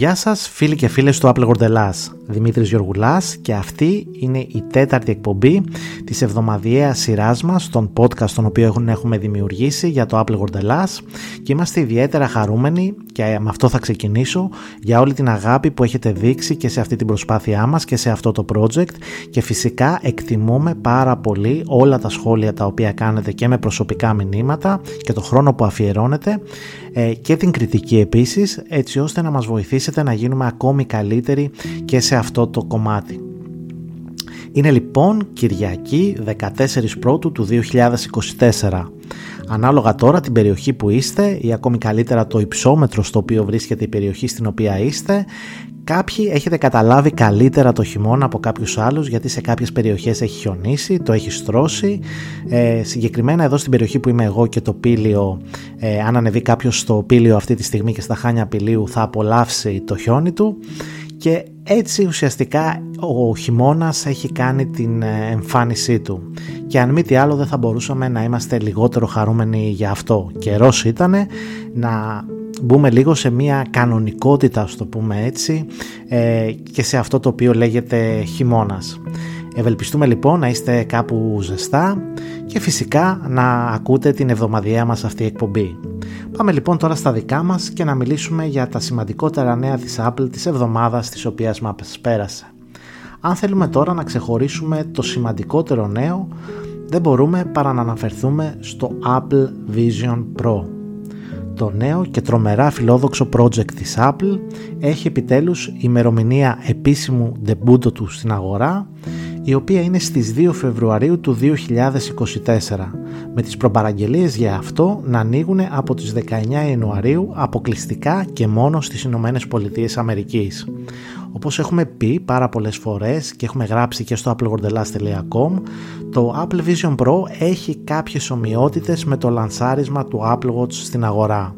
Γεια σας φίλοι και φίλες του Apple World Hellas, Δημήτρης Γιοργουλάς και αυτή είναι η τέταρτη εκπομπή της εβδομαδιαίας σειράς μας, τον podcast τον οποίο έχουμε δημιουργήσει για το Apple World Hellas και είμαστε ιδιαίτερα χαρούμενοι και με αυτό θα ξεκινήσω για όλη την αγάπη που έχετε δείξει και σε αυτή την προσπάθειά μας και σε αυτό το project και φυσικά εκτιμούμε πάρα πολύ όλα τα σχόλια τα οποία κάνετε και με προσωπικά μηνύματα και το χρόνο που αφιερώνετε και την κριτική επίσης, έτσι ώστε να μας βοηθήσετε να γίνουμε ακόμη καλύτεροι και σε αυτό το κομμάτι. Είναι λοιπόν Κυριακή 14 Πρώτου του 2024. Ανάλογα τώρα την περιοχή που είστε ή ακόμη καλύτερα το υψόμετρο στο οποίο βρίσκεται η περιοχή στην οποία είστε, κάποιοι έχετε καταλάβει καλύτερα το χειμώνα από κάποιους άλλους, γιατί σε κάποιες περιοχές έχει χιονίσει, το έχει στρώσει. Συγκεκριμένα εδώ στην περιοχή που είμαι εγώ και το Πήλιο, αν ανεβεί κάποιος στο Πήλιο αυτή τη στιγμή και στα Χάνια Πηλίου θα απολαύσει το χιόνι του. Και έτσι ουσιαστικά ο χειμώνας έχει κάνει την εμφάνισή του. Και αν μη τι άλλο δεν θα μπορούσαμε να είμαστε λιγότερο χαρούμενοι για αυτό. Καιρός ήτανε να μπούμε λίγο σε μια κανονικότητα, ας το πούμε έτσι, και σε αυτό το οποίο λέγεται χειμώνας. Ευελπιστούμε λοιπόν να είστε κάπου ζεστά και φυσικά να ακούτε την εβδομαδιαία μας αυτή εκπομπή. Πάμε λοιπόν τώρα στα δικά μας και να μιλήσουμε για τα σημαντικότερα νέα της Apple της εβδομάδας της οποίας μας πέρασε. Αν θέλουμε τώρα να ξεχωρίσουμε το σημαντικότερο νέο, δεν μπορούμε παρά να αναφερθούμε στο Apple Vision Pro. Το νέο και τρομερά φιλόδοξο project της Apple έχει επιτέλους ημερομηνία επίσημου ντεμπούτο του στην αγορά, η οποία είναι στις 2 Φεβρουαρίου του 2024, με τις προπαραγγελίες για αυτό να ανοίγουν από τις 19 Ιανουαρίου αποκλειστικά και μόνο στις Ηνωμένες Πολιτείες Αμερικής. Όπως έχουμε πει πάρα πολλές φορές και έχουμε γράψει και στο appleworldelas.com, το Apple Vision Pro έχει κάποιες ομοιότητες με το λανσάρισμα του Apple Watch στην αγορά.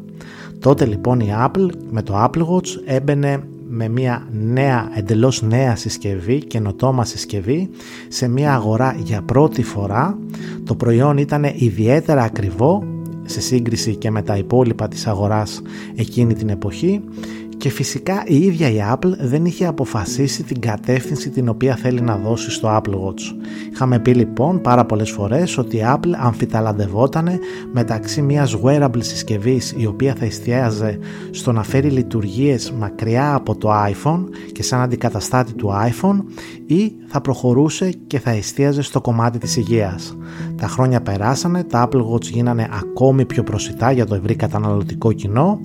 Τότε λοιπόν η Apple με το Apple Watch έμπαινε με μια νέα, εντελώς νέα συσκευή, καινοτόμα συσκευή, σε μια αγορά για πρώτη φορά. Το προϊόν ήταν ιδιαίτερα ακριβό σε σύγκριση και με τα υπόλοιπα της αγοράς εκείνη την εποχή και φυσικά η ίδια η Apple δεν είχε αποφασίσει την κατεύθυνση την οποία θέλει να δώσει στο Apple Watch. Είχαμε πει λοιπόν πάρα πολλές φορές ότι η Apple αμφιταλαντευόταν μεταξύ μιας wearable συσκευής η οποία θα εστιάζε στο να φέρει λειτουργίες μακριά από το iPhone και σαν αντικαταστάτη του iPhone ή θα προχωρούσε και θα εστίαζε στο κομμάτι της υγείας. Τα χρόνια περάσανε, τα Apple Watch γίνανε ακόμη πιο προσιτά για το ευρύ καταναλωτικό κοινό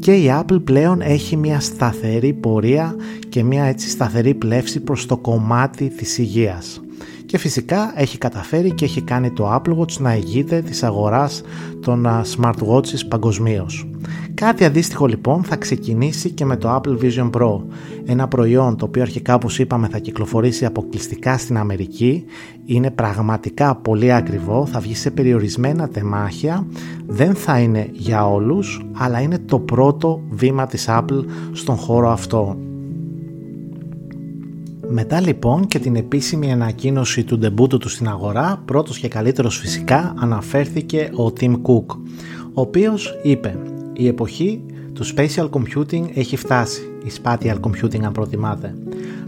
και η Apple πλέον έχει μια σταθερή πορεία και μια έτσι σταθερή πλεύση προς το κομμάτι της υγείας. Και φυσικά έχει καταφέρει και έχει κάνει το Apple Watch να ηγείται της αγοράς των smartwatches παγκοσμίως. Κάτι αντίστοιχο λοιπόν θα ξεκινήσει και με το Apple Vision Pro, ένα προϊόν το οποίο αρχικά όπως είπαμε θα κυκλοφορήσει αποκλειστικά στην Αμερική, είναι πραγματικά πολύ ακριβό, θα βγει σε περιορισμένα τεμάχια, δεν θα είναι για όλους, αλλά είναι το πρώτο βήμα της Apple στον χώρο αυτό. Μετά λοιπόν και την επίσημη ανακοίνωση του ντεμπούτου του στην αγορά, πρώτος και καλύτερος φυσικά αναφέρθηκε ο Tim Cook, ο οποίος είπε «Η εποχή του spatial computing έχει φτάσει, η spatial computing αν προτιμάτε.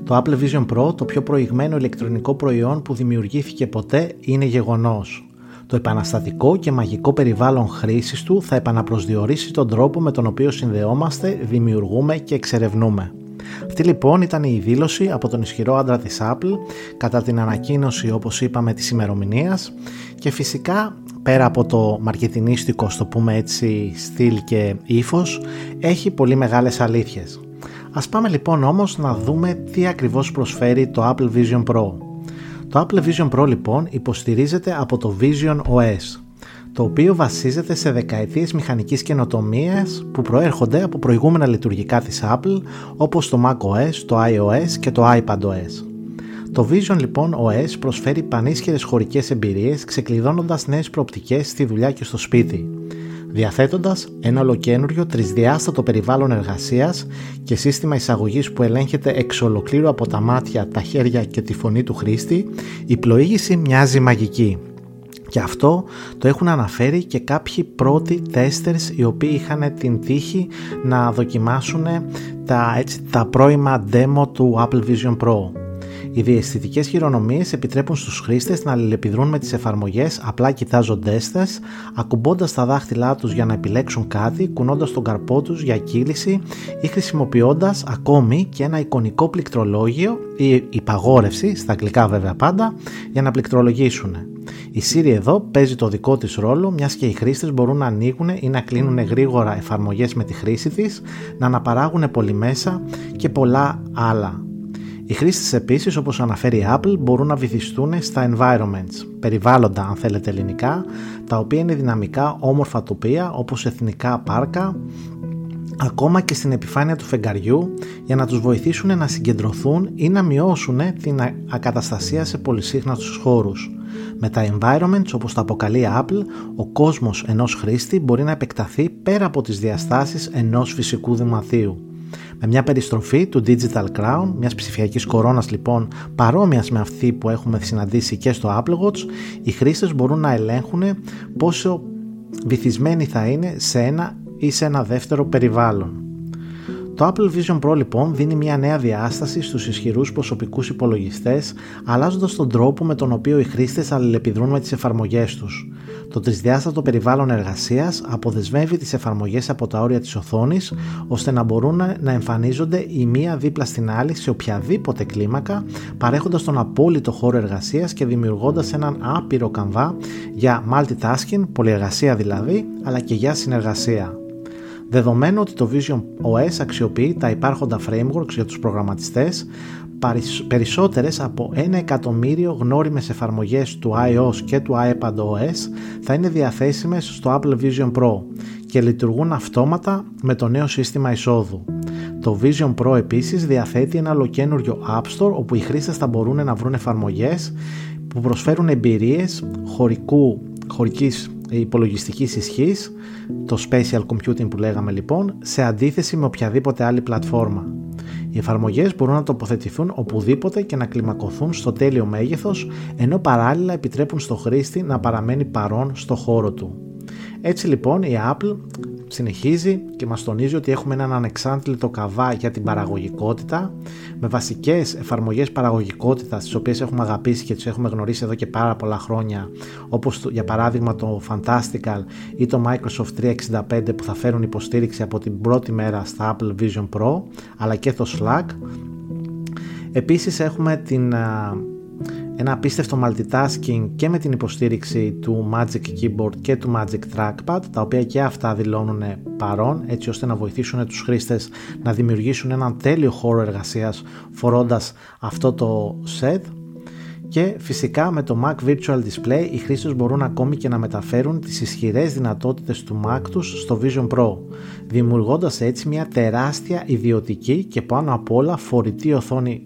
Το Apple Vision Pro, το πιο προηγμένο ηλεκτρονικό προϊόν που δημιουργήθηκε ποτέ, είναι γεγονός. Το επαναστατικό και μαγικό περιβάλλον χρήσης του θα επαναπροσδιορίσει τον τρόπο με τον οποίο συνδεόμαστε, δημιουργούμε και εξερευνούμε». Αυτή λοιπόν ήταν η δήλωση από τον ισχυρό άντρα της Apple κατά την ανακοίνωση όπως είπαμε της ημερομηνίας και φυσικά πέρα από το μαρκετινίστικο στο πούμε έτσι στυλ και ύφος έχει πολύ μεγάλες αλήθειες. Ας πάμε λοιπόν όμως να δούμε τι ακριβώς προσφέρει το Apple Vision Pro. Το Apple Vision Pro λοιπόν υποστηρίζεται από το Vision OS, το οποίο βασίζεται σε δεκαετίες μηχανικής καινοτομίας που προέρχονται από προηγούμενα λειτουργικά της Apple όπως το macOS, το iOS και το iPadOS. Το Vision λοιπόν OS προσφέρει πανίσχυρες χωρικές εμπειρίες ξεκλειδώνοντας νέες προοπτικές στη δουλειά και στο σπίτι, διαθέτοντας ένα ολοκένουργιο τρισδιάστατο περιβάλλον εργασίας και σύστημα εισαγωγής που ελέγχεται εξ ολοκλήρου από τα μάτια, τα χέρια και τη φωνή του χρήστη, η πλοήγηση μοιάζει μαγική. Και αυτό το έχουν αναφέρει και κάποιοι πρώτοι τέστερς οι οποίοι είχαν την τύχη να δοκιμάσουν τα πρώιμα demo του Apple Vision Pro. Οι διαισθητικές χειρονομίες επιτρέπουν στους χρήστες να αλληλεπιδρούν με τις εφαρμογές απλά κοιτάζοντές τις, ακουμπώντας τα δάχτυλά τους για να επιλέξουν κάτι, κουνώντας τον καρπό τους για κύληση ή χρησιμοποιώντας ακόμη και ένα εικονικό πληκτρολόγιο ή υπαγόρευση, στα αγγλικά βέβαια πάντα, για να πληκτρολογήσουν. Η Siri εδώ παίζει το δικό της ρόλο, μιας και οι χρήστες μπορούν να ανοίγουν ή να κλείνουν γρήγορα εφαρμογές με τη χρήση της, να αναπαράγουν πολυμέσα και πολλά άλλα. Οι χρήστες επίσης, όπως αναφέρει η Apple, μπορούν να βυθιστούν στα environments, περιβάλλοντα αν θέλετε ελληνικά, τα οποία είναι δυναμικά όμορφα τοπία όπως εθνικά πάρκα, ακόμα και στην επιφάνεια του φεγγαριού, για να τους βοηθήσουν να συγκεντρωθούν ή να μειώσουν την ακαταστασία σε πολυσύχναστους χώρους. Με τα environments, όπως τα αποκαλεί η Apple, ο κόσμος ενός χρήστη μπορεί να επεκταθεί πέρα από τις διαστάσεις ενός φυσικού δωματίου. Με μια περιστροφή του Digital Crown, μιας ψηφιακής κορώνας λοιπόν παρόμοιας με αυτή που έχουμε συναντήσει και στο Apple Watch, οι χρήστες μπορούν να ελέγχουν πόσο βυθισμένοι θα είναι σε ένα ή σε ένα δεύτερο περιβάλλον. Το Apple Vision Pro λοιπόν δίνει μια νέα διάσταση στους ισχυρούς προσωπικούς υπολογιστές, αλλάζοντας τον τρόπο με τον οποίο οι χρήστες αλληλεπιδρούν με τις εφαρμογές τους. Το τρισδιάστατο περιβάλλον εργασίας αποδεσμεύει τις εφαρμογές από τα όρια της οθόνης, ώστε να μπορούν να εμφανίζονται η μία δίπλα στην άλλη σε οποιαδήποτε κλίμακα, παρέχοντας τον απόλυτο χώρο εργασίας και δημιουργώντας έναν άπειρο καμβά για multitasking, πολυεργασία δηλαδή, αλλά και για συνεργασία. Δεδομένου ότι το Vision OS αξιοποιεί τα υπάρχοντα frameworks για τους προγραμματιστές, περισσότερες από 1.000.000 γνώριμες εφαρμογές του iOS και του iPadOS θα είναι διαθέσιμες στο Apple Vision Pro και λειτουργούν αυτόματα με το νέο σύστημα εισόδου. Το Vision Pro επίσης διαθέτει ένα ολοκένουργιο App Store όπου οι χρήστες θα μπορούν να βρουν εφαρμογές που προσφέρουν εμπειρίες χωρικής υπολογιστικής ισχύς, το Spatial Computing που λέγαμε λοιπόν, σε αντίθεση με οποιαδήποτε άλλη πλατφόρμα. Οι εφαρμογές μπορούν να τοποθετηθούν οπουδήποτε και να κλιμακωθούν στο τέλειο μέγεθος, ενώ παράλληλα επιτρέπουν στο χρήστη να παραμένει παρόν στο χώρο του. Έτσι λοιπόν η Apple συνεχίζει και μας τονίζει ότι έχουμε έναν ανεξάντλητο καβά για την παραγωγικότητα, με βασικές εφαρμογές παραγωγικότητας τις οποίες έχουμε αγαπήσει και τις έχουμε γνωρίσει εδώ και πάρα πολλά χρόνια, όπως για παράδειγμα το Fantastical ή το Microsoft 365 που θα φέρουν υποστήριξη από την πρώτη μέρα στα Apple Vision Pro, αλλά και το Slack. Επίσης έχουμε ένα απίστευτο multitasking και με την υποστήριξη του Magic Keyboard και του Magic Trackpad, τα οποία και αυτά δηλώνουν παρόν, έτσι ώστε να βοηθήσουν τους χρήστες να δημιουργήσουν έναν τέλειο χώρο εργασίας φορώντας αυτό το set. Και φυσικά με το Mac Virtual Display οι χρήστες μπορούν ακόμη και να μεταφέρουν τις ισχυρές δυνατότητες του Mac τους στο Vision Pro, δημιουργώντας έτσι μια τεράστια ιδιωτική και πάνω απ' όλα φορητή οθόνη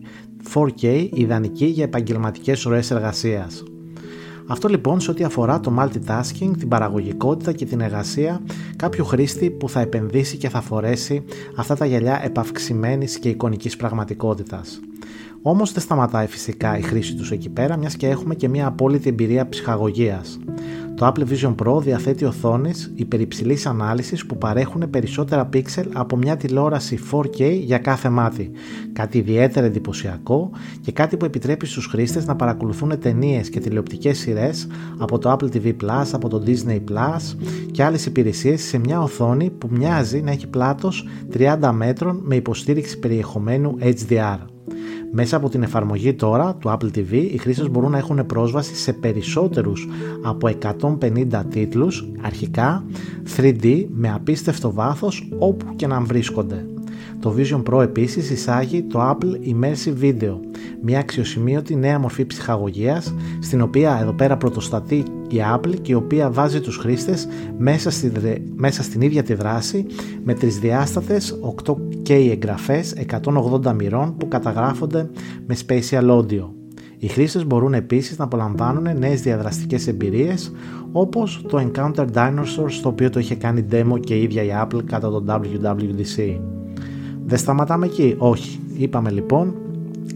4K ιδανική για επαγγελματικές ώρες εργασίας. Αυτό λοιπόν σε ό,τι αφορά το multitasking, την παραγωγικότητα και την εργασία κάποιου χρήστη που θα επενδύσει και θα φορέσει αυτά τα γυαλιά επαυξημένης και εικονικής πραγματικότητας. Όμως δεν σταματάει φυσικά η χρήση τους εκεί πέρα, μιας και έχουμε και μια απόλυτη εμπειρία ψυχαγωγίας. Το Apple Vision Pro διαθέτει οθόνες υπερυψηλής ανάλυσης που παρέχουν περισσότερα πίξελ από μια τηλεόραση 4K για κάθε μάτι. Κάτι ιδιαίτερα εντυπωσιακό και κάτι που επιτρέπει στους χρήστες να παρακολουθούν ταινίες και τηλεοπτικές σειρές από το Apple TV Plus, από το Disney Plus και άλλες υπηρεσίες σε μια οθόνη που μοιάζει να έχει πλάτος 30 μέτρων με υποστήριξη περιεχομένου HDR. Μέσα από την εφαρμογή τώρα του Apple TV, οι χρήστες μπορούν να έχουν πρόσβαση σε περισσότερους από 150 τίτλους, αρχικά 3D με απίστευτο βάθος όπου και να βρίσκονται. Το Vision Pro επίσης εισάγει το Apple Immersive Video, μια αξιοσημείωτη νέα μορφή ψυχαγωγίας, στην οποία εδώ πέρα πρωτοστατεί η Apple και η οποία βάζει τους χρήστες μέσα στην ίδια τη δράση με τρισδιάστατες 8K εγγραφές 180 μοιρών που καταγράφονται με Spatial Audio. Οι χρήστες μπορούν επίσης να απολαμβάνουν νέες διαδραστικές εμπειρίες όπως το Encounter Dinosaurs, το οποίο το είχε κάνει demo και η ίδια η Apple κατά το WWDC. Δεν σταματάμε εκεί, όχι. Είπαμε λοιπόν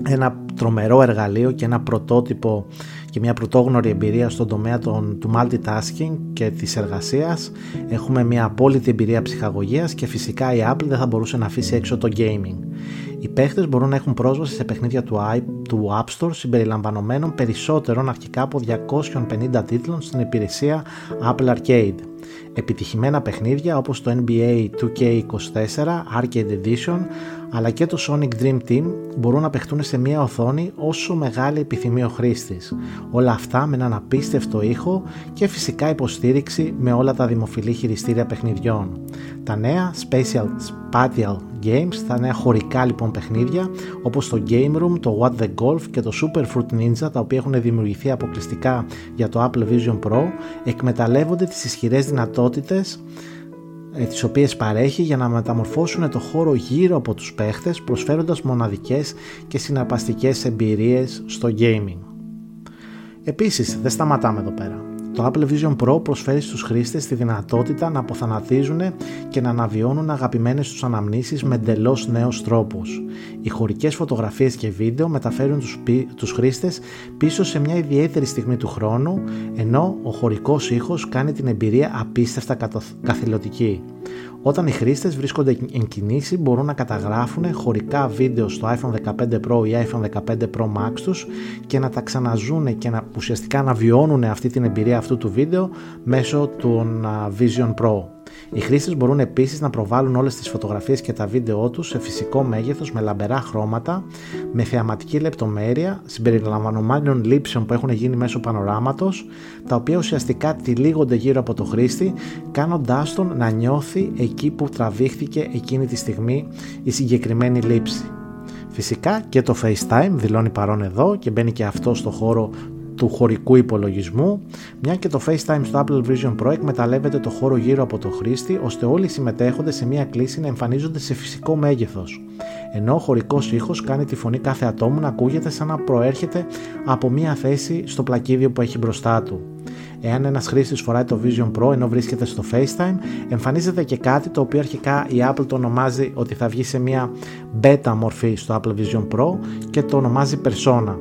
ένα τρομερό εργαλείο και ένα πρωτότυπο και μια πρωτόγνωρη εμπειρία στον τομέα του multitasking και της εργασίας. Έχουμε μια απόλυτη εμπειρία ψυχαγωγίας και φυσικά η Apple δεν θα μπορούσε να αφήσει έξω το gaming. Οι παίχτες μπορούν να έχουν πρόσβαση σε παιχνίδια του App Store συμπεριλαμβανομένων περισσότερων αρχικά από 250 τίτλων στην υπηρεσία Apple Arcade. Επιτυχημένα παιχνίδια όπως το NBA 2K24 Arcade Edition αλλά και το Sonic Dream Team μπορούν να παιχτούν σε μια οθόνη όσο μεγάλη επιθυμεί ο χρήστης. Όλα αυτά με έναν απίστευτο ήχο και φυσικά υποστήριξη με όλα τα δημοφιλή χειριστήρια παιχνιδιών. Τα νέα Spatial Games, τα νέα χωρικά λοιπόν παιχνίδια όπως το Game Room, το What the Golf και το Super Fruit Ninja, τα οποία έχουν δημιουργηθεί αποκλειστικά για το Apple Vision Pro, εκμεταλλεύονται τις ισχυρές δυνατότητες τις οποίες παρέχει για να μεταμορφώσουν το χώρο γύρω από τους παίχτες, προσφέροντας μοναδικές και συναρπαστικές εμπειρίες στο gaming. Επίσης, δεν σταματάμε εδώ πέρα. Το Apple Vision Pro προσφέρει στους χρήστες τη δυνατότητα να αποθανατίζουν και να αναβιώνουν αγαπημένες τους αναμνήσεις με εντελώς νέους τρόπους. Οι χωρικές φωτογραφίες και βίντεο μεταφέρουν τους χρήστες πίσω σε μια ιδιαίτερη στιγμή του χρόνου, ενώ ο χωρικός ήχος κάνει την εμπειρία απίστευτα καθηλωτική. Όταν οι χρήστες βρίσκονται εν κινήσει, μπορούν να καταγράφουν χωρικά βίντεο στο iPhone 15 Pro ή iPhone 15 Pro Max τους και να τα ξαναζούν και ουσιαστικά να βιώνουν αυτή την εμπειρία αυτού του βίντεο μέσω των Vision Pro. Οι χρήστες μπορούν επίσης να προβάλλουν όλες τις φωτογραφίες και τα βίντεο τους σε φυσικό μέγεθος με λαμπερά χρώματα, με θεαματική λεπτομέρεια, συμπεριλαμβανομένων λήψεων που έχουν γίνει μέσω πανοράματος, τα οποία ουσιαστικά τυλίγονται γύρω από το χρήστη, κάνοντάς τον να νιώθει εκεί που τραβήχθηκε εκείνη τη στιγμή η συγκεκριμένη λήψη. Φυσικά και το FaceTime δηλώνει παρόν εδώ και μπαίνει και αυτό στο χώρο του χωρικού υπολογισμού, μια και το FaceTime στο Apple Vision Pro εκμεταλλεύεται το χώρο γύρω από το χρήστη, ώστε όλοι οι συμμετέχοντες σε μια κλίση να εμφανίζονται σε φυσικό μέγεθος, ενώ ο χωρικός ήχος κάνει τη φωνή κάθε ατόμου να ακούγεται σαν να προέρχεται από μια θέση στο πλακίδιο που έχει μπροστά του. Εάν ένας χρήστης φοράει το Vision Pro ενώ βρίσκεται στο FaceTime, εμφανίζεται και κάτι το οποίο αρχικά η Apple το ονομάζει ότι θα βγει σε μια beta μορφή στο Apple Vision Pro και το ονομάζει Persona.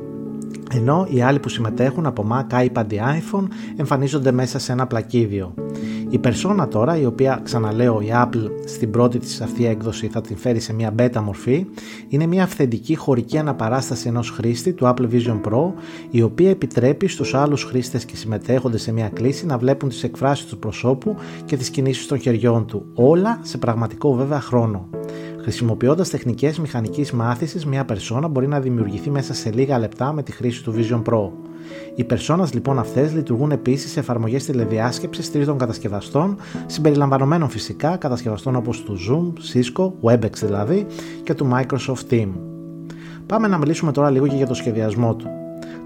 Ενώ οι άλλοι που συμμετέχουν από Mac, iPad ή iPhone εμφανίζονται μέσα σε ένα πλακίδιο. Η Persona τώρα, η οποία ξαναλέω η Apple στην πρώτη της αυτή έκδοση θα την φέρει σε μια beta μορφή, είναι μια αυθεντική χωρική αναπαράσταση ενός χρήστη του Apple Vision Pro, η οποία επιτρέπει στους άλλους χρήστες και συμμετέχοντες σε μια κλίση να βλέπουν τις εκφράσεις του προσώπου και τις κινήσεις των χεριών του, όλα σε πραγματικό βέβαια χρόνο. Χρησιμοποιώντας τεχνικές μηχανικής μάθησης, μια περσόνα μπορεί να δημιουργηθεί μέσα σε λίγα λεπτά με τη χρήση του Vision Pro. Οι περσόνας λοιπόν αυτές λειτουργούν επίσης σε εφαρμογές τηλεδιάσκεψης τρίτων κατασκευαστών, συμπεριλαμβανομένων φυσικά κατασκευαστών όπως του Zoom, Cisco, Webex δηλαδή και του Microsoft Team. Πάμε να μιλήσουμε τώρα λίγο και για το σχεδιασμό του.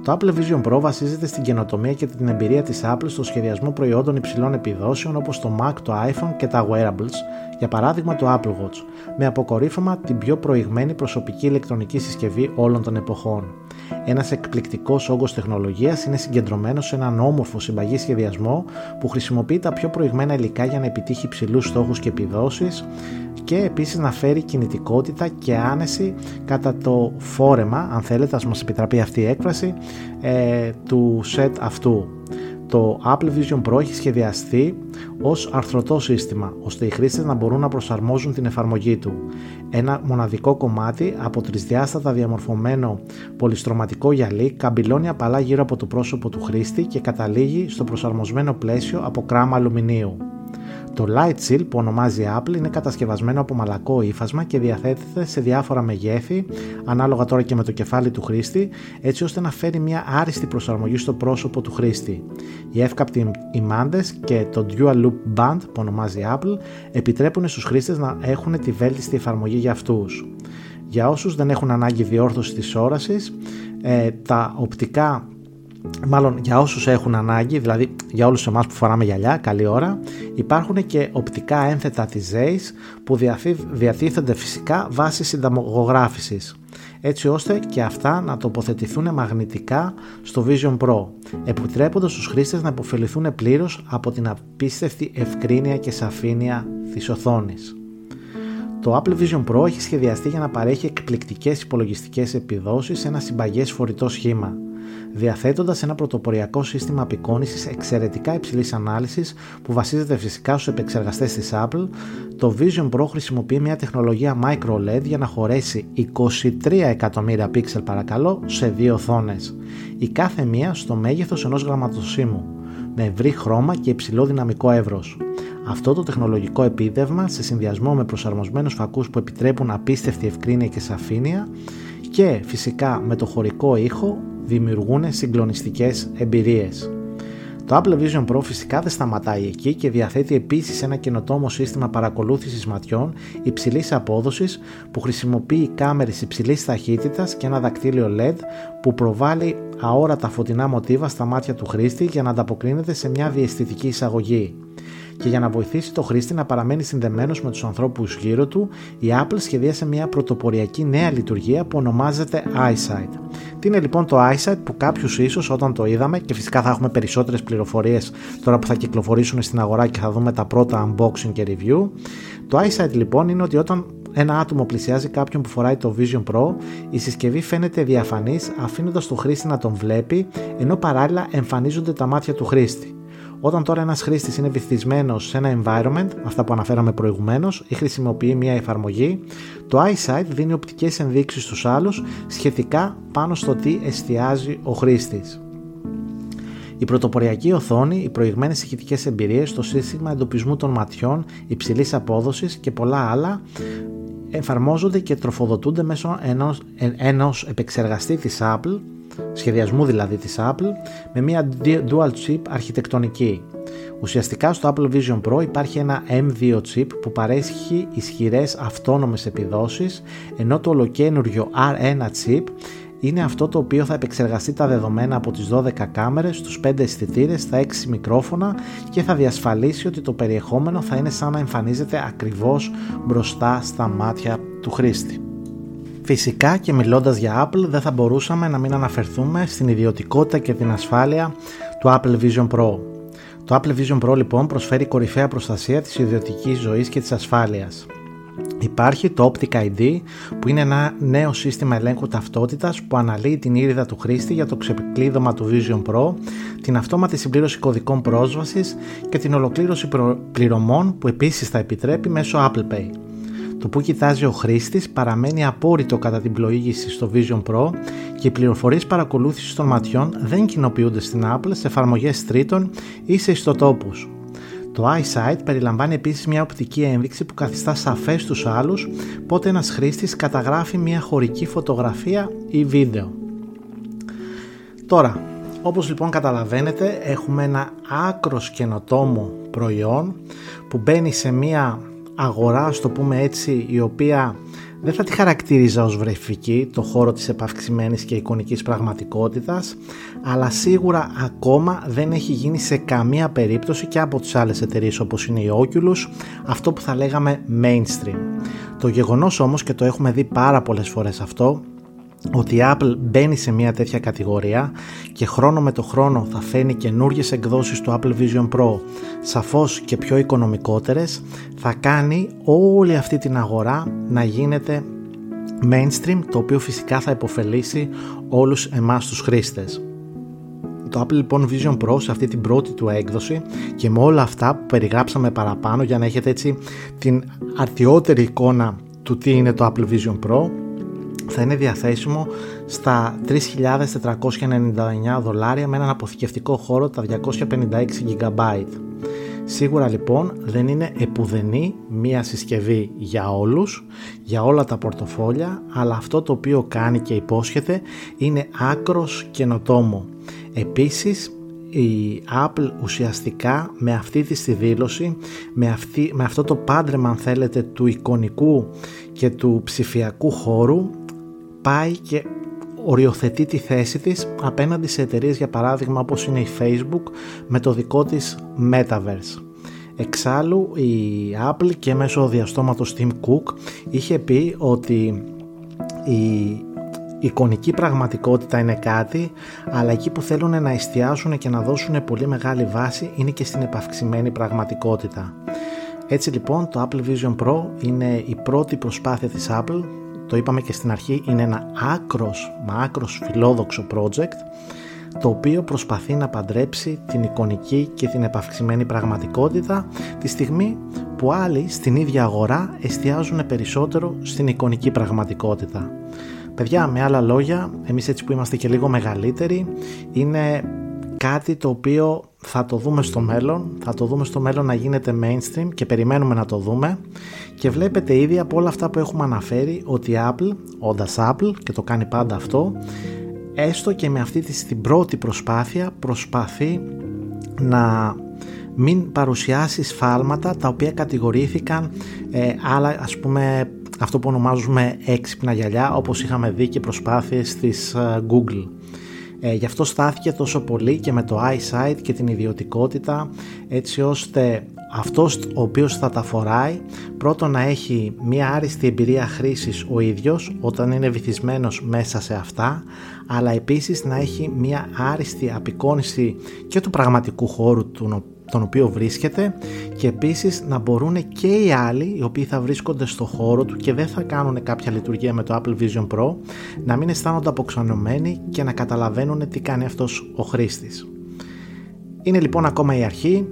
Το Apple Vision Pro βασίζεται στην καινοτομία και την εμπειρία της Apple στο σχεδιασμό προϊόντων υψηλών επιδόσεων όπως το Mac, το iPhone και τα wearables, για παράδειγμα το Apple Watch, με αποκορύφωμα την πιο προηγμένη προσωπική ηλεκτρονική συσκευή όλων των εποχών. Ένας εκπληκτικός όγκος τεχνολογίας είναι συγκεντρωμένος σε έναν όμορφο συμπαγή σχεδιασμό που χρησιμοποιεί τα πιο προηγμένα υλικά για να επιτύχει υψηλούς στόχους και επιδόσεις και επίσης να φέρει κινητικότητα και άνεση κατά το φόρεμα, αν θέλετε, ας μας επιτραπεί αυτή η έκφραση, του set αυτού. Το Apple Vision Pro έχει σχεδιαστεί ως αρθρωτό σύστημα, ώστε οι χρήστες να μπορούν να προσαρμόζουν την εφαρμογή του. Ένα μοναδικό κομμάτι από τρισδιάστατα διαμορφωμένο πολυστρωματικό γυαλί καμπυλώνει απαλά γύρω από το πρόσωπο του χρήστη και καταλήγει στο προσαρμοσμένο πλαίσιο από κράμα αλουμινίου. Το Light Seal που ονομάζει Apple είναι κατασκευασμένο από μαλακό ύφασμα και διαθέτεται σε διάφορα μεγέθη, ανάλογα τώρα και με το κεφάλι του χρήστη, έτσι ώστε να φέρει μια άριστη προσαρμογή στο πρόσωπο του χρήστη. Οι εύκαπτοι ημάντες και το Dual Loop Band που ονομάζει Apple επιτρέπουν στους χρήστες να έχουν τη βέλτιστη εφαρμογή για αυτούς. Για όσους δεν έχουν ανάγκη διόρθωση της όρασης, για όσους έχουν ανάγκη, δηλαδή για όλους εμάς που φοράμε γυαλιά, καλή ώρα, υπάρχουν και οπτικά ένθετα της ZEISS που διατίθενται φυσικά βάσει συνταγογράφησης, έτσι ώστε και αυτά να τοποθετηθούν μαγνητικά στο Vision Pro, επιτρέποντας στους χρήστες να υποφεληθούν πλήρως από την απίστευτη ευκρίνεια και σαφήνεια της οθόνης. Το Apple Vision Pro έχει σχεδιαστεί για να παρέχει εκπληκτικές υπολογιστικές επιδόσεις σε ένα συμπαγές φορητό σχήμα, διαθέτοντας ένα πρωτοποριακό σύστημα απεικόνησης εξαιρετικά υψηλής ανάλυσης που βασίζεται φυσικά στους επεξεργαστές της Apple. Το Vision Pro χρησιμοποιεί μια τεχνολογία Micro LED για να χωρέσει 23 εκατομμύρια πίξελ παρακαλώ σε δύο οθόνες, η κάθε μία στο μέγεθος ενός γραμματοσύμου, με ευρύ χρώμα και υψηλό δυναμικό εύρος. Αυτό το τεχνολογικό επίδευμα, σε συνδυασμό με προσαρμοσμένους φακούς που επιτρέπουν απίστευτη ευκρίνεια και σαφήνεια και φυσικά με το χωρικό ήχο, δημιουργούν συγκλονιστικές εμπειρίες. Το Apple Vision Pro φυσικά δεν σταματάει εκεί και διαθέτει επίσης ένα καινοτόμο σύστημα παρακολούθησης ματιών υψηλής απόδοσης που χρησιμοποιεί κάμερες υψηλής ταχύτητας και ένα δακτύλιο LED που προβάλλει αόρατα φωτεινά μοτίβα στα μάτια του χρήστη για να ανταποκρίνεται σε μια διαισθητική εισαγωγή. Και για να βοηθήσει το χρήστη να παραμένει συνδεμένος με τους ανθρώπους γύρω του, η Apple σχεδίασε μια πρωτοποριακή νέα λειτουργία που ονομάζεται Eyesight. Τι είναι λοιπόν το Eyesight που κάποιους ίσως όταν το είδαμε, και φυσικά θα έχουμε περισσότερες πληροφορίες τώρα που θα κυκλοφορήσουν στην αγορά και θα δούμε τα πρώτα unboxing και review. Το Eyesight λοιπόν είναι ότι όταν ένα άτομο πλησιάζει κάποιον που φοράει το Vision Pro, η συσκευή φαίνεται διαφανής αφήνοντας το χρήστη να τον βλέπει, ενώ παράλληλα εμφανίζονται τα μάτια του χρήστη. Όταν τώρα ένας χρήστης είναι βυθισμένος σε ένα environment, αυτά που αναφέραμε προηγουμένως, ή χρησιμοποιεί μια εφαρμογή, το Eyesight δίνει οπτικές ενδείξεις στους άλλους σχετικά πάνω στο τι εστιάζει ο χρήστης. Η πρωτοποριακή οθόνη, οι προηγμένες ηχητικές εμπειρίες, το σύστημα εντοπισμού των ματιών, υψηλής απόδοσης και πολλά άλλα εφαρμόζονται και τροφοδοτούνται μέσω ενός επεξεργαστή της Apple, σχεδιασμού δηλαδή της Apple, με μια dual chip αρχιτεκτονική. Ουσιαστικά στο Apple Vision Pro υπάρχει ένα M2 chip που παρέχει ισχυρές αυτόνομες επιδόσεις, ενώ το ολοκαίνουργιο R1 chip είναι αυτό το οποίο θα επεξεργαστεί τα δεδομένα από τις 12 κάμερες, τους 5 αισθητήρες, τα 6 μικρόφωνα και θα διασφαλίσει ότι το περιεχόμενο θα είναι σαν να εμφανίζεται ακριβώς μπροστά στα μάτια του χρήστη. Φυσικά και μιλώντας για Apple δεν θα μπορούσαμε να μην αναφερθούμε στην ιδιωτικότητα και την ασφάλεια του Apple Vision Pro. Το Apple Vision Pro λοιπόν προσφέρει κορυφαία προστασία της ιδιωτικής ζωής και της ασφάλειας. Υπάρχει το Optic ID που είναι ένα νέο σύστημα ελέγχου ταυτότητας που αναλύει την ήρυδα του χρήστη για το ξεκλείδωμα του Vision Pro, την αυτόματη συμπλήρωση κωδικών πρόσβασης και την ολοκλήρωση πληρωμών που επίσης θα επιτρέπει μέσω Apple Pay. Το που κοιτάζει ο χρήστης παραμένει απόρριτο κατά την πλοήγηση στο Vision Pro και οι πληροφορίες παρακολούθησης των ματιών δεν κοινοποιούνται στην Apple σε εφαρμογές τρίτων ή σε ιστοτόπους. Το Eyesight περιλαμβάνει επίσης μια οπτική ένδειξη που καθιστά σαφές στους άλλους πότε ένας χρήστης καταγράφει μια χωρική φωτογραφία ή βίντεο. Τώρα, όπως λοιπόν καταλαβαίνετε, έχουμε ένα άκρος καινοτόμο προϊόν που μπαίνει σε μια αγορά, ας το πούμε έτσι, η οποία δεν θα τη χαρακτηρίζα ως βρεφική, το χώρο της επαυξημένης και εικονικής πραγματικότητας, αλλά σίγουρα ακόμα δεν έχει γίνει σε καμία περίπτωση και από τις άλλες εταιρείες όπως είναι η Oculus, αυτό που θα λέγαμε mainstream. Το γεγονός όμως, και το έχουμε δει πάρα πολλές φορές αυτό, ότι η Apple μπαίνει σε μια τέτοια κατηγορία και χρόνο με το χρόνο θα φέρνει καινούργιες εκδόσεις του Apple Vision Pro σαφώς και πιο οικονομικότερες, θα κάνει όλη αυτή την αγορά να γίνεται mainstream, το οποίο φυσικά θα υποφελήσει όλους εμάς τους χρήστες. Το Apple λοιπόν Vision Pro σε αυτή την πρώτη του έκδοση και με όλα αυτά που περιγράψαμε παραπάνω για να έχετε έτσι την αρτιότερη εικόνα του τι είναι το Apple Vision Pro, θα είναι διαθέσιμο στα $3.499 με έναν αποθηκευτικό χώρο τα 256 GB. Σίγουρα λοιπόν δεν είναι επουδενή μία συσκευή για όλους, για όλα τα πορτοφόλια, αλλά αυτό το οποίο κάνει και υπόσχεται είναι άκρος καινοτόμο. Επίσης η Apple ουσιαστικά με αυτή τη δήλωση, με αυτό το πάντρεμα αν θέλετε του εικονικού και του ψηφιακού χώρου, πάει και οριοθετεί τη θέση της απέναντι σε εταιρείες για παράδειγμα όπως είναι η Facebook με το δικό της Metaverse. Εξάλλου η Apple και μέσω διαστόματος Tim Cook είχε πει ότι η εικονική πραγματικότητα είναι κάτι, αλλά εκεί που θέλουν να εστιάσουν και να δώσουν πολύ μεγάλη βάση είναι και στην επαυξημένη πραγματικότητα. Έτσι λοιπόν το Apple Vision Pro είναι η πρώτη προσπάθεια της Apple, το είπαμε και στην αρχή, είναι ένα άκρος φιλόδοξο project, το οποίο προσπαθεί να παντρέψει την εικονική και την επαυξημένη πραγματικότητα τη στιγμή που άλλοι στην ίδια αγορά εστιάζουν περισσότερο στην εικονική πραγματικότητα. Παιδιά, με άλλα λόγια, εμείς έτσι που είμαστε και λίγο μεγαλύτεροι, είναι κάτι το οποίο θα το δούμε στο μέλλον, θα το δούμε στο μέλλον να γίνεται mainstream και περιμένουμε να το δούμε, και βλέπετε ήδη από όλα αυτά που έχουμε αναφέρει ότι η Apple, όντας Apple και το κάνει πάντα αυτό, έστω και με αυτή την πρώτη προσπάθεια προσπαθεί να μην παρουσιάσει σφάλματα τα οποία κατηγορήθηκαν άλλα, ας πούμε, αυτό που ονομάζουμε έξυπνα γυαλιά, όπως είχαμε δει και προσπάθειες της Google. Γι' αυτό στάθηκε τόσο πολύ και με το Eyesight και την ιδιωτικότητα, έτσι ώστε αυτός ο οποίος θα τα φοράει πρώτον να έχει μια άριστη εμπειρία χρήσης ο ίδιος όταν είναι βυθισμένος μέσα σε αυτά, αλλά επίσης να έχει μια άριστη απεικόνηση και του πραγματικού χώρου τον οποίο βρίσκεται, και επίσης να μπορούν και οι άλλοι οι οποίοι θα βρίσκονται στο χώρο του και δεν θα κάνουν κάποια λειτουργία με το Apple Vision Pro να μην αισθάνονται αποξενωμένοι και να καταλαβαίνουν τι κάνει αυτός ο χρήστης. Είναι λοιπόν ακόμα η αρχή,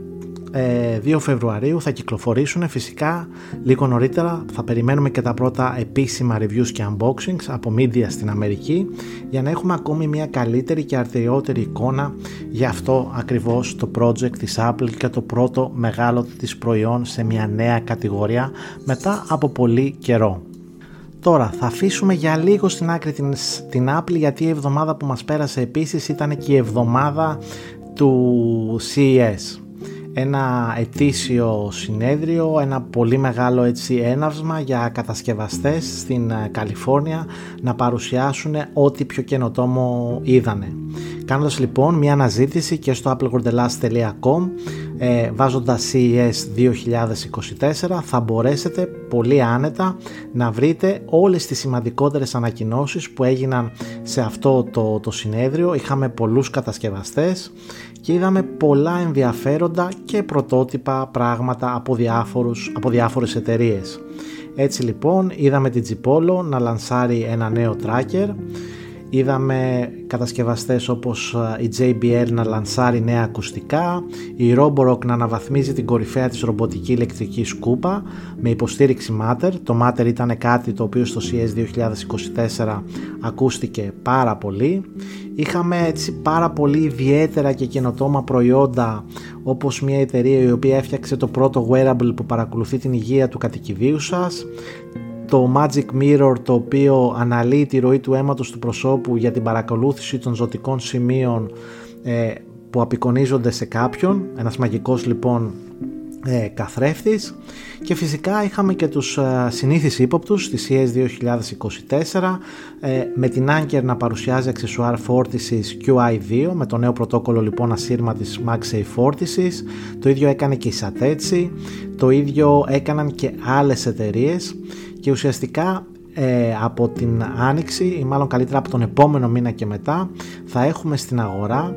2 Φεβρουαρίου θα κυκλοφορήσουν, φυσικά λίγο νωρίτερα θα περιμένουμε και τα πρώτα επίσημα reviews και unboxings από media στην Αμερική, για να έχουμε ακόμη μια καλύτερη και αρτηριότερη εικόνα για αυτό ακριβώς το project της Apple και το πρώτο μεγάλο της προϊόν σε μια νέα κατηγορία μετά από πολύ καιρό. Τώρα θα αφήσουμε για λίγο στην άκρη την Apple, γιατί η εβδομάδα που μας πέρασε επίσης ήταν και η εβδομάδα του CES. Ένα ετήσιο συνέδριο, ένα πολύ μεγάλο έτσι έναυσμα για κατασκευαστές στην Καλιφόρνια να παρουσιάσουν ό,τι πιο καινοτόμο είδανε. Κάνοντας λοιπόν μια αναζήτηση και στο applegordelas.com βάζοντας CES 2024 θα μπορέσετε πολύ άνετα να βρείτε όλες τις σημαντικότερες ανακοινώσεις που έγιναν σε αυτό το συνέδριο. Είχαμε πολλούς κατασκευαστές και είδαμε πολλά ενδιαφέροντα και πρωτότυπα πράγματα από διάφορες εταιρείες. Έτσι λοιπόν είδαμε την Τζιπόλο να λανσάρει ένα νέο tracker, είδαμε κατασκευαστές όπως η JBL να λανσάρει νέα ακουστικά, η Roborock να αναβαθμίζει την κορυφαία της ρομποτική ηλεκτρική σκούπα με υποστήριξη Matter. Το Matter ήταν κάτι το οποίο στο CES 2024 ακούστηκε πάρα πολύ. Είχαμε έτσι πάρα πολύ ιδιαίτερα και καινοτόμα προϊόντα, όπως μια εταιρεία η οποία έφτιαξε το πρώτο wearable που παρακολουθεί την υγεία του κατοικιδίου σας, το Magic Mirror το οποίο αναλύει τη ροή του αίματος του προσώπου για την παρακολούθηση των ζωτικών σημείων που απεικονίζονται σε κάποιον, ένας μαγικός λοιπόν καθρέφτης, και φυσικά είχαμε και τους συνήθεις ύποπτους στη CES 2024 με την Anker να παρουσιάζει αξεσουάρ φόρτισης QI2 με το νέο πρωτόκολλο λοιπόν ασύρματης MagSafe φόρτισης. Το ίδιο έκανε και η Satetsi, το ίδιο έκαναν και άλλες εταιρείες, και ουσιαστικά από την Άνοιξη ή μάλλον καλύτερα από τον επόμενο μήνα και μετά θα έχουμε στην αγορά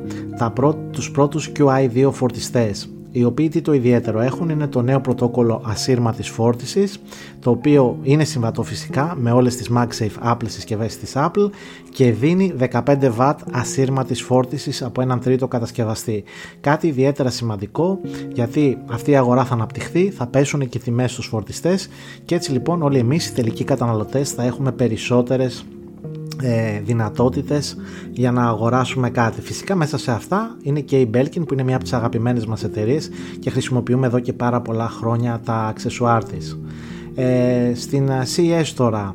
τους πρώτους QI2 φορτιστές, οι οποίοι τι το ιδιαίτερο έχουν είναι το νέο πρωτόκολλο ασύρματης φόρτισης, το οποίο είναι συμβατό φυσικά με όλες τις MagSafe Apple συσκευές της Apple και δίνει 15 W ασύρματης φόρτισης από έναν τρίτο κατασκευαστή. Κάτι ιδιαίτερα σημαντικό, γιατί αυτή η αγορά θα αναπτυχθεί, θα πέσουν και τιμές στους φορτιστές και έτσι λοιπόν όλοι εμείς οι τελικοί καταναλωτές θα έχουμε περισσότερες δυνατότητες για να αγοράσουμε κάτι. Φυσικά μέσα σε αυτά είναι και η Belkin που είναι μια από τις αγαπημένες μας εταιρείες και χρησιμοποιούμε εδώ και πάρα πολλά χρόνια τα αξεσουάρ της. Στην CES τώρα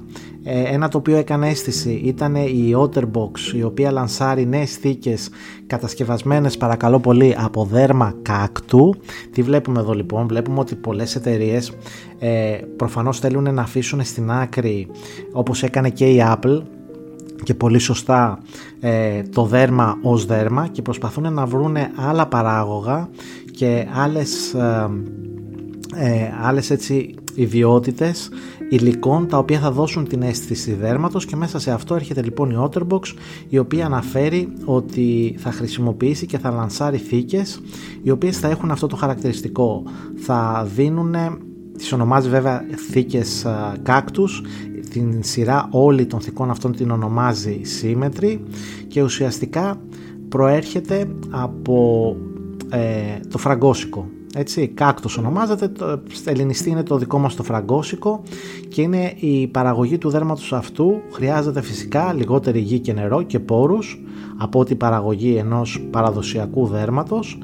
ένα το οποίο έκανε αίσθηση ήταν η Otterbox, η οποία λανσάρει νέες θήκες κατασκευασμένες παρακαλώ πολύ από δέρμα κάκτου. Τι βλέπουμε εδώ λοιπόν? Βλέπουμε ότι πολλές εταιρείες προφανώς θέλουν να αφήσουν στην άκρη, όπως έκανε και η Apple και πολύ σωστά, το δέρμα ως δέρμα, και προσπαθούν να βρουν άλλα παράγωγα και άλλες έτσι ιδιότητες υλικών τα οποία θα δώσουν την αίσθηση δέρματος, και μέσα σε αυτό έρχεται λοιπόν η Otterbox, η οποία αναφέρει ότι θα χρησιμοποιήσει και θα λανσάρει θήκες οι οποίες θα έχουν αυτό το χαρακτηριστικό. Θα δίνουν τις ονομάζει βέβαια θήκες κάκτους. Την σειρά όλη των θηκών αυτών την ονομάζει Symmetry και ουσιαστικά προέρχεται από το φραγκόσικο. Έτσι, κάκτος ονομάζεται, ελληνιστή είναι το δικό μας το φραγκόσικο και είναι η παραγωγή του δέρματος αυτού. Χρειάζεται φυσικά λιγότερη γη και νερό και πόρους από την παραγωγή ενός παραδοσιακού δέρματος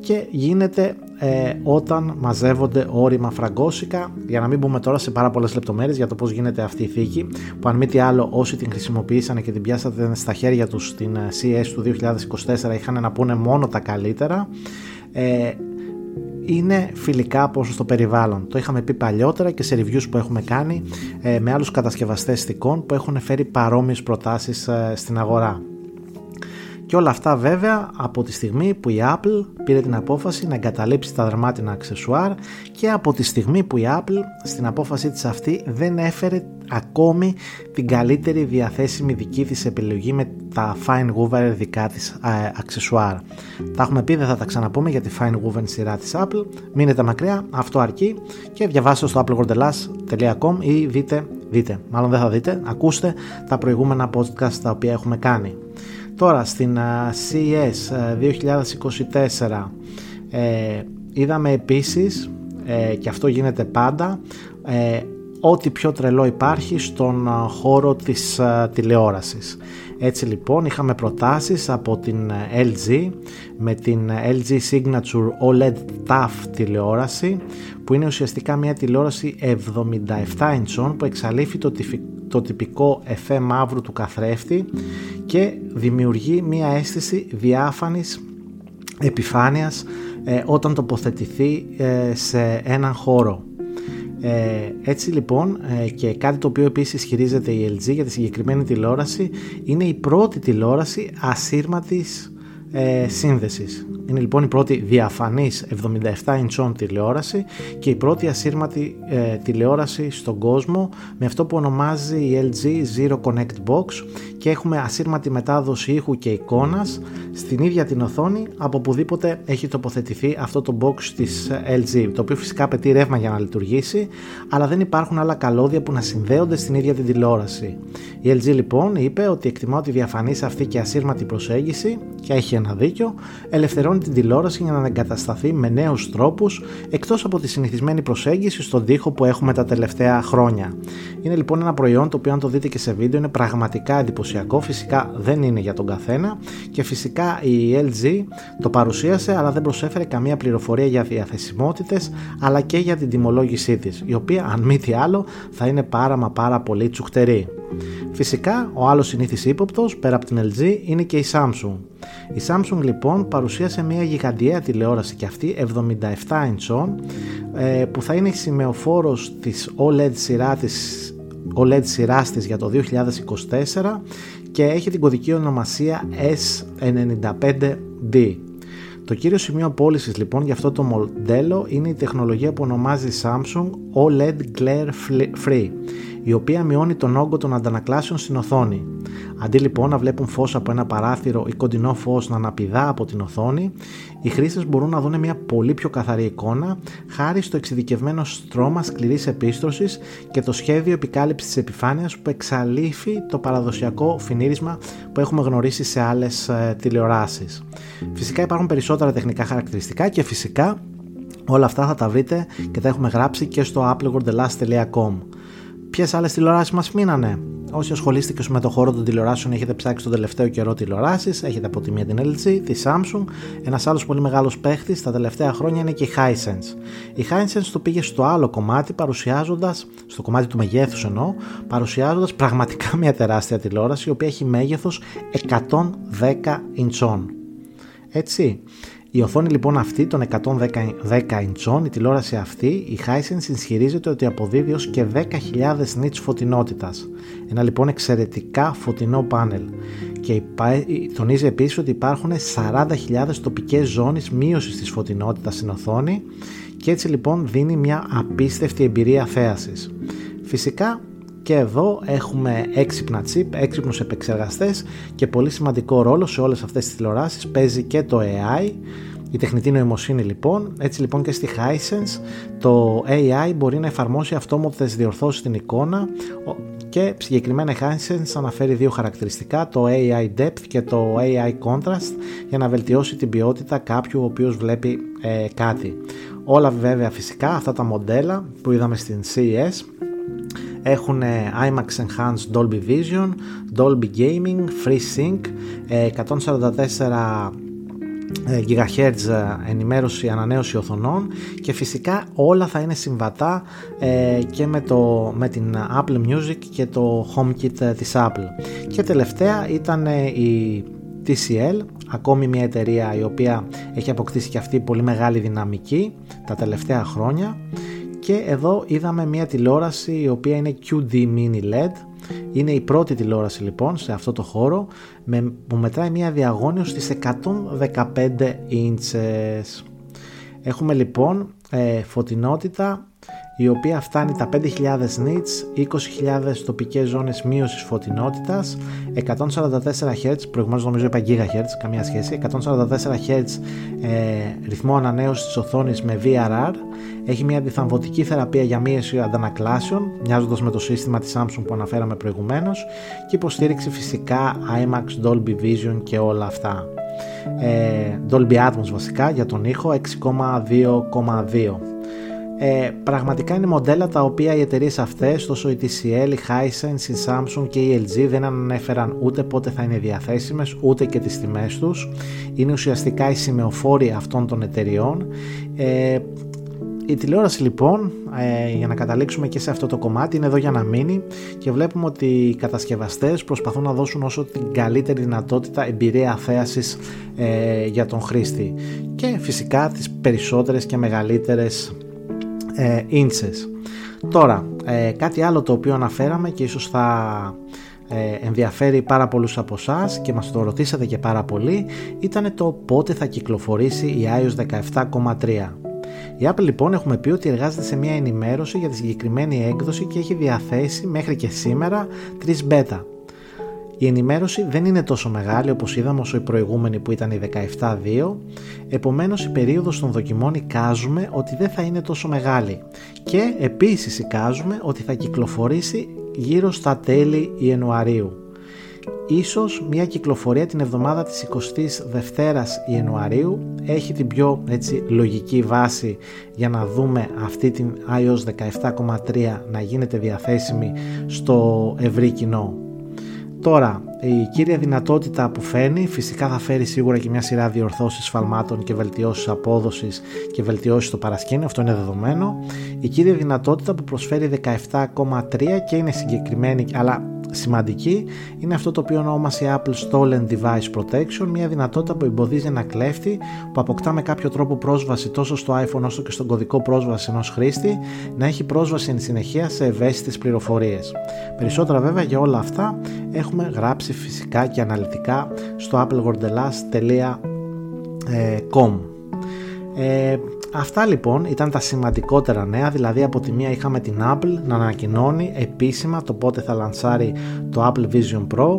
και γίνεται όταν μαζεύονται όρημα φραγκόσικα, για να μην μπούμε τώρα σε πάρα πολλές λεπτομέρειες για το πώς γίνεται αυτή η θήκη, που αν μη τι άλλο όσοι την χρησιμοποιήσανε και την πιάσατε στα χέρια τους στην CES του 2024 είχαν να πούνε μόνο τα καλύτερα. Είναι φιλικά προς το περιβάλλον. Το είχαμε πει παλιότερα και σε reviews που έχουμε κάνει με άλλους κατασκευαστές θηκών που έχουν φέρει παρόμοιες προτάσεις στην αγορά. Και όλα αυτά βέβαια από τη στιγμή που η Apple πήρε την απόφαση να εγκαταλείψει τα δερμάτινα αξεσουάρ και από τη στιγμή που η Apple στην απόφαση της αυτή δεν έφερε ακόμη την καλύτερη διαθέσιμη δική της επιλογή με τα fine woven δικά της αξεσουάρ. Τα έχουμε πει, δεν θα τα ξαναπούμε για τη fine woven σειρά της Apple. Μείνετε μακριά, αυτό αρκεί και διαβάστε στο appleworldhellas.com ή ακούστε τα προηγούμενα podcast τα οποία έχουμε κάνει. Τώρα στην CES 2024 είδαμε επίσης, και αυτό γίνεται πάντα, ό,τι πιο τρελό υπάρχει στον χώρο της τηλεόρασης. Έτσι λοιπόν είχαμε προτάσεις από την LG με την LG Signature OLED TAF τηλεόραση, που είναι ουσιαστικά μια τηλεόραση 77 ιντσών που εξαλείφει το τυπικό εφέ μαύρου του καθρέφτη και δημιουργεί μια αίσθηση διάφανης επιφάνειας όταν τοποθετηθεί σε έναν χώρο. Έτσι λοιπόν, και κάτι το οποίο επίσης ισχυρίζεται η LG για τη συγκεκριμένη τηλεόραση, είναι η πρώτη τηλεόραση ασύρματης σύνδεσης. Είναι λοιπόν η πρώτη διαφανής 77 ιντσών τηλεόραση και η πρώτη ασύρματη τηλεόραση στον κόσμο με αυτό που ονομάζει η LG Zero Connect Box, και έχουμε ασύρματη μετάδοση ήχου και εικόνας στην ίδια την οθόνη από οπουδήποτε έχει τοποθετηθεί αυτό το box της LG, το οποίο φυσικά απαιτεί ρεύμα για να λειτουργήσει, αλλά δεν υπάρχουν άλλα καλώδια που να συνδέονται στην ίδια την τηλεόραση. Η LG λοιπόν είπε ότι εκτιμά ότι διαφανής αυτή και ασύρματη προσέγγιση, και έχει ένα δίκιο, ελευθερώνει την τηλεόραση για να εγκατασταθεί με νέους τρόπους εκτός από τη συνηθισμένη προσέγγιση στον τοίχο που έχουμε τα τελευταία χρόνια. Είναι λοιπόν ένα προϊόν το οποίο, αν το δείτε και σε βίντεο, είναι πραγματικά εντυπωσιακό. Φυσικά δεν είναι για τον καθένα και φυσικά η LG το παρουσίασε, αλλά δεν προσέφερε καμία πληροφορία για διαθεσιμότητες αλλά και για την τιμολόγησή της, η οποία αν μη τι άλλο θα είναι πάρα πολύ τσουχτερή. Φυσικά ο άλλος συνήθις ύποπτος πέρα από την LG είναι και η Samsung. Η Samsung λοιπόν παρουσίασε μια γιγαντιαία τηλεόραση και αυτή 77 ιντσών που θα είναι σημεοφόρος της OLED σειράς της για το 2024 και έχει την κωδική ονομασία S95D. Το κύριο σημείο πώλησης λοιπόν για αυτό το μοντέλο είναι η τεχνολογία που ονομάζει Samsung OLED Glare Free, η οποία μειώνει τον όγκο των αντανακλάσεων στην οθόνη. Αντί λοιπόν να βλέπουν φως από ένα παράθυρο ή κοντινό φως να αναπηδά από την οθόνη, οι χρήστες μπορούν να δουν μια πολύ πιο καθαρή εικόνα χάρη στο εξειδικευμένο στρώμα σκληρής επίστρωσης και το σχέδιο επικάλυψης της επιφάνειας που εξαλείφει το παραδοσιακό φινίρισμα που έχουμε γνωρίσει σε άλλες τηλεοράσεις. Φυσικά υπάρχουν περισσότερα τεχνικά χαρακτηριστικά και φυσικά όλα αυτά θα τα βρείτε και τα έχουμε γράψει και στο appleworldhellas.com. Ποιες άλλες τηλεοράσεις μας μείνανε? Όσοι ασχολείστε με το χώρο των τηλεοράσεων, έχετε ψάξει τον τελευταίο καιρό τηλεοράσεις. Έχετε από τη μία την LG, τη Samsung. Ένας άλλος πολύ μεγάλος παίχτης τα τελευταία χρόνια είναι και η Hisense. Η Hisense το πήγε στο άλλο κομμάτι, στο κομμάτι του μεγέθους εννοώ, παρουσιάζοντας πραγματικά μια τεράστια τηλεόραση, η οποία έχει μέγεθος 110 ιντσών. Έτσι. Η οθόνη λοιπόν αυτή των 110 ιντσών, η τηλεόραση αυτή, η Hisense ισχυρίζεται ότι αποδίδει ως και 10.000 nits φωτεινότητας. Ένα λοιπόν εξαιρετικά φωτεινό πάνελ. Και τονίζει επίσης ότι υπάρχουν 40.000 τοπικές ζώνες μείωσης της φωτεινότητας στην οθόνη και έτσι λοιπόν δίνει μια απίστευτη εμπειρία θέασης. Φυσικά και εδώ έχουμε έξυπνα τσιπ, έξυπνους επεξεργαστές και πολύ σημαντικό ρόλο σε όλες αυτές τις τηλεοράσεις παίζει και το AI, Η τεχνητή νοημοσύνη λοιπόν, έτσι λοιπόν και στη Hisense το AI μπορεί να εφαρμόσει αυτόματες διορθώσεις στην εικόνα και συγκεκριμένα η Hisense αναφέρει δύο χαρακτηριστικά, το AI Depth και το AI Contrast για να βελτιώσει την ποιότητα κάποιου ο οποίος βλέπει κάτι. Όλα βέβαια φυσικά αυτά τα μοντέλα που είδαμε στην CES έχουν IMAX Enhanced Dolby Vision, Dolby Gaming, FreeSync, 144 GHz ενημέρωση, ανανέωση οθονών και φυσικά όλα θα είναι συμβατά και με την Apple Music και το HomeKit της Apple. Και τελευταία ήταν η TCL, ακόμη μια εταιρεία η οποία έχει αποκτήσει και αυτή πολύ μεγάλη δυναμική τα τελευταία χρόνια και εδώ είδαμε μια τηλεόραση η οποία είναι QD Mini LED. Είναι η πρώτη τηλεόραση λοιπόν σε αυτό το χώρο που μετράει μια διαγώνιο στις 115 ίντσες. Έχουμε λοιπόν φωτεινότητα η οποία φτάνει τα 5.000 nits, 20.000 τοπικές ζώνες μείωσης φωτεινότητας, 144 Hz, προηγουμένως νομίζω είπα GHz, καμία σχέση, 144 Hz ρυθμό ανανέωσης της οθόνης με VRR, έχει μια αντιθαμβωτική θεραπεία για μείωση αντανακλάσεων, μοιάζοντας με το σύστημα της Samsung που αναφέραμε προηγουμένως και υποστήριξη φυσικά IMAX, Dolby Vision και όλα αυτά. Dolby Atmos βασικά για τον ήχο 6,2,2. Πραγματικά είναι μοντέλα τα οποία οι εταιρείες αυτές, τόσο η TCL, η Hisense, η Samsung και η LG δεν ανέφεραν ούτε πότε θα είναι διαθέσιμες ούτε και τις τιμές τους. Είναι ουσιαστικά οι σημεοφόροι αυτών των εταιρειών. Η τηλεόραση λοιπόν, για να καταλήξουμε και σε αυτό το κομμάτι, είναι εδώ για να μείνει και βλέπουμε ότι οι κατασκευαστές προσπαθούν να δώσουν όσο την καλύτερη δυνατότητα εμπειρία θέασης για τον χρήστη και φυσικά τις περισσότερες και μεγαλύτερες ίντσες. Τώρα, κάτι άλλο το οποίο αναφέραμε και ίσως θα ενδιαφέρει πάρα πολλούς από εσάς και μας το ρωτήσατε και πάρα πολύ, ήταν το πότε θα κυκλοφορήσει η iOS 17.3. Η Apple λοιπόν έχουμε πει ότι εργάζεται σε μια ενημέρωση για τη συγκεκριμένη έκδοση και έχει διαθέσει μέχρι και σήμερα 3 beta. Η ενημέρωση δεν είναι τόσο μεγάλη όπως είδαμε όσο η προηγούμενη που ήταν η 17.2, επομένως η περίοδος των δοκιμών εικάζουμε ότι δεν θα είναι τόσο μεγάλη και επίσης εικάζουμε ότι θα κυκλοφορήσει γύρω στα τέλη Ιανουαρίου. Ίσως μια κυκλοφορία την εβδομάδα της 22ης Ιανουαρίου έχει την πιο λογική βάση για να δούμε αυτή την iOS 17.3 να γίνεται διαθέσιμη στο ευρύ κοινό. Τώρα, η κύρια δυνατότητα που φέρνει, φυσικά θα φέρει σίγουρα και μια σειρά διορθώσεις σφαλμάτων και βελτιώσεις απόδοσης και βελτιώσεις στο παρασκήνιο, αυτό είναι δεδομένο. Η κύρια δυνατότητα που προσφέρει 17.3 και είναι συγκεκριμένη αλλά σημαντική είναι αυτό το οποίο ονόμασε Apple Stolen Device Protection, μια δυνατότητα που εμποδίζει ένα κλέφτη που αποκτά με κάποιο τρόπο πρόσβαση τόσο στο iPhone όσο και στον κωδικό πρόσβαση ενός χρήστη να έχει πρόσβαση εν συνεχεία σε ευαίσθητες πληροφορίες. Περισσότερα βέβαια για όλα αυτά έχουμε γράψει φυσικά και αναλυτικά στο appleworldhellas.com. Αυτά λοιπόν ήταν τα σημαντικότερα νέα, δηλαδή από τη μία είχαμε την Apple να ανακοινώνει επίσημα το πότε θα λανσάρει το Apple Vision Pro,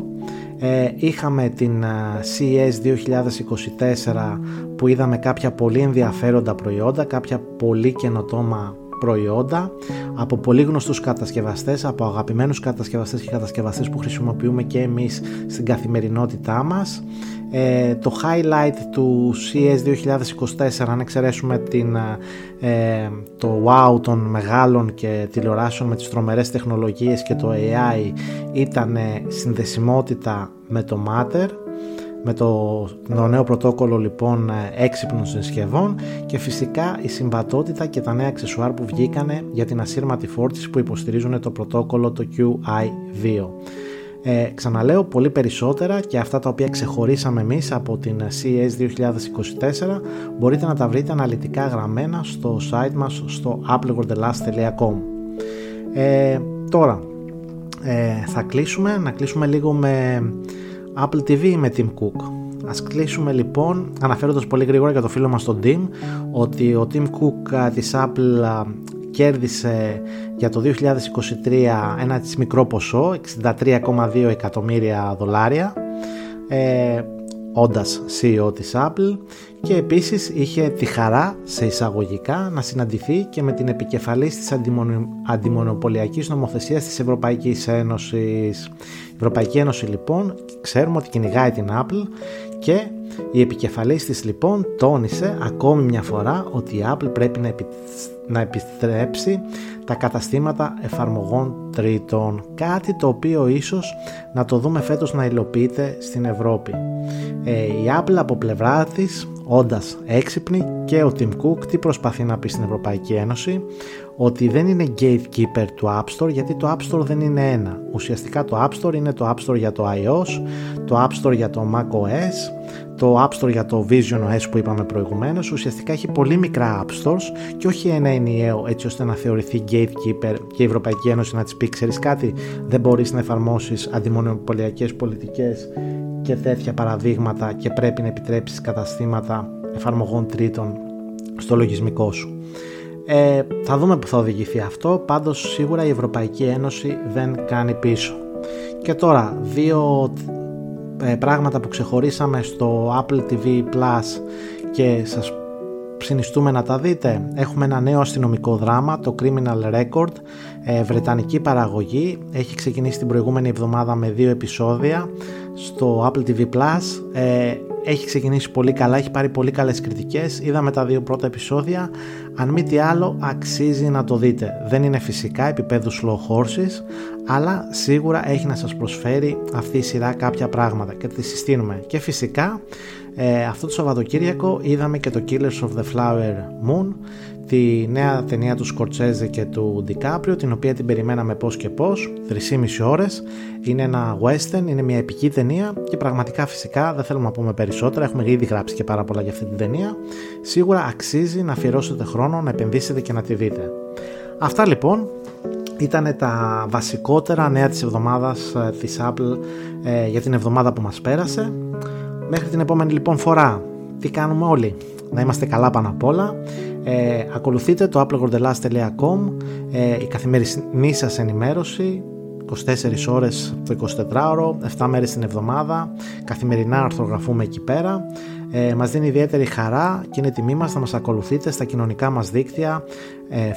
είχαμε την CES 2024 που είδαμε κάποια πολύ ενδιαφέροντα προϊόντα, κάποια πολύ καινοτόμα προϊόντα από πολύ γνωστούς κατασκευαστές, από αγαπημένους κατασκευαστές και κατασκευαστές που χρησιμοποιούμε και εμείς στην καθημερινότητά μας. Το highlight του CES 2024, αν εξαιρέσουμε το wow των μεγάλων και τηλεοράσεων με τις τρομερές τεχνολογίες και το AI, ήταν συνδεσιμότητα με το Matter, με το νέο πρωτόκολλο λοιπόν έξυπνων συσκευών και φυσικά η συμβατότητα και τα νέα αξεσουάρ που βγήκανε για την ασύρματη φόρτιση που υποστηρίζουν το πρωτόκολλο το QI2. Ξαναλέω, πολύ περισσότερα και αυτά τα οποία ξεχωρίσαμε εμείς από την CES 2024 μπορείτε να τα βρείτε αναλυτικά γραμμένα στο site μας στο appleworldhellas.com. Τώρα θα κλείσουμε, να κλείσουμε λίγο με Apple TV ή με Tim Cook. Ας κλείσουμε λοιπόν αναφέροντας πολύ γρήγορα για το φίλο μας τον Tim ότι ο Tim Cook της Apple κέρδισε για το 2023 ένα μικρό ποσό, $63,2 εκατομμύρια. όντας CEO της Apple, και επίσης είχε τη χαρά, σε εισαγωγικά, να συναντηθεί και με την επικεφαλής της αντιμονοπολιακής νομοθεσίας της Ευρωπαϊκής Ένωσης. Η Ευρωπαϊκή Ένωση λοιπόν ξέρουμε ότι κυνηγάει την Apple, και η επικεφαλής της λοιπόν τόνισε ακόμη μια φορά ότι η Apple πρέπει να επιστρέψει τα καταστήματα εφαρμογών τρίτων, κάτι το οποίο ίσως να το δούμε φέτος να υλοποιείται στην Ευρώπη. Η Apple από πλευρά της, όντας έξυπνη, και ο Tim Cook τι προσπαθεί να πει στην Ευρωπαϊκή Ένωση? Ότι δεν είναι gatekeeper του App Store, γιατί το App Store δεν είναι ένα. Ουσιαστικά το App Store είναι το App Store για το iOS, το App Store για το macOS, το App Store για το Vision OS που είπαμε προηγουμένως. Ουσιαστικά έχει πολύ μικρά App Stores και όχι ένα ενιαίο, έτσι ώστε να θεωρηθεί gatekeeper και η Ευρωπαϊκή Ένωση να της πει, ξέρεις κάτι, δεν μπορείς να εφαρμόσεις αντιμονοπολιακές πολιτικές και τέτοια παραδείγματα και πρέπει να επιτρέψεις καταστήματα εφαρμογών τρίτων στο λογισμικό σου. Θα δούμε που θα οδηγηθεί αυτό, πάντως σίγουρα η Ευρωπαϊκή Ένωση δεν κάνει πίσω. Και τώρα δύο πράγματα που ξεχωρίσαμε στο Apple TV Plus και σας συνιστούμε να τα δείτε. Έχουμε ένα νέο αστυνομικό δράμα, το Criminal Record, βρετανική παραγωγή, έχει ξεκινήσει την προηγούμενη εβδομάδα με 2 επεισόδια στο Apple TV Plus. Έχει ξεκινήσει πολύ καλά, έχει πάρει πολύ καλές κριτικές, είδαμε τα 2 πρώτα επεισόδια, αν μη τι άλλο αξίζει να το δείτε. Δεν είναι φυσικά επίπεδου slow horses, αλλά σίγουρα έχει να σας προσφέρει αυτή η σειρά κάποια πράγματα και τη συστήνουμε. Και φυσικά αυτό το Σαββατοκύριακο είδαμε και το Killers of the Flower Moon, τη νέα ταινία του Σκορτσέζε και του Ντικάπριο, την οποία την περιμέναμε πώς και πώς, 3,5 ώρες. Είναι ένα western, είναι μια επική ταινία και πραγματικά φυσικά δεν θέλουμε να πούμε περισσότερα, έχουμε ήδη γράψει και πάρα πολλά για αυτή την ταινία. Σίγουρα αξίζει να αφιερώσετε χρόνο, να επενδύσετε και να τη δείτε. Αυτά λοιπόν ήταν τα βασικότερα νέα της εβδομάδας της Apple για την εβδομάδα που μας πέρασε. Μέχρι την επόμενη λοιπόν φορά, τι κάνουμε όλοι? Να είμαστε καλά πάνω απ' όλα. Ακολουθείτε το applegordelas.com, η καθημερινή σας ενημέρωση, 24 ώρες το 24ωρο, 7 μέρες την εβδομάδα, καθημερινά αρθρογραφούμε εκεί πέρα. Μας δίνει ιδιαίτερη χαρά και είναι τιμή μας να μας ακολουθείτε στα κοινωνικά μας δίκτυα,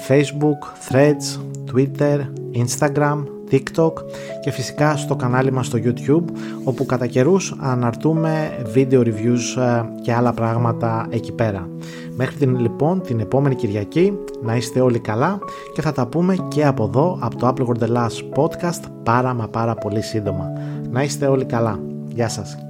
Facebook, Threads, Twitter, Instagram, TikTok και φυσικά στο κανάλι μας στο YouTube, όπου κατά καιρούς αναρτούμε video reviews και άλλα πράγματα εκεί πέρα. Μέχρι την επόμενη Κυριακή, να είστε όλοι καλά και θα τα πούμε και από εδώ, από το Apple World Hellas podcast, πάρα μα πάρα πολύ σύντομα. Να είστε όλοι καλά. Γεια σας.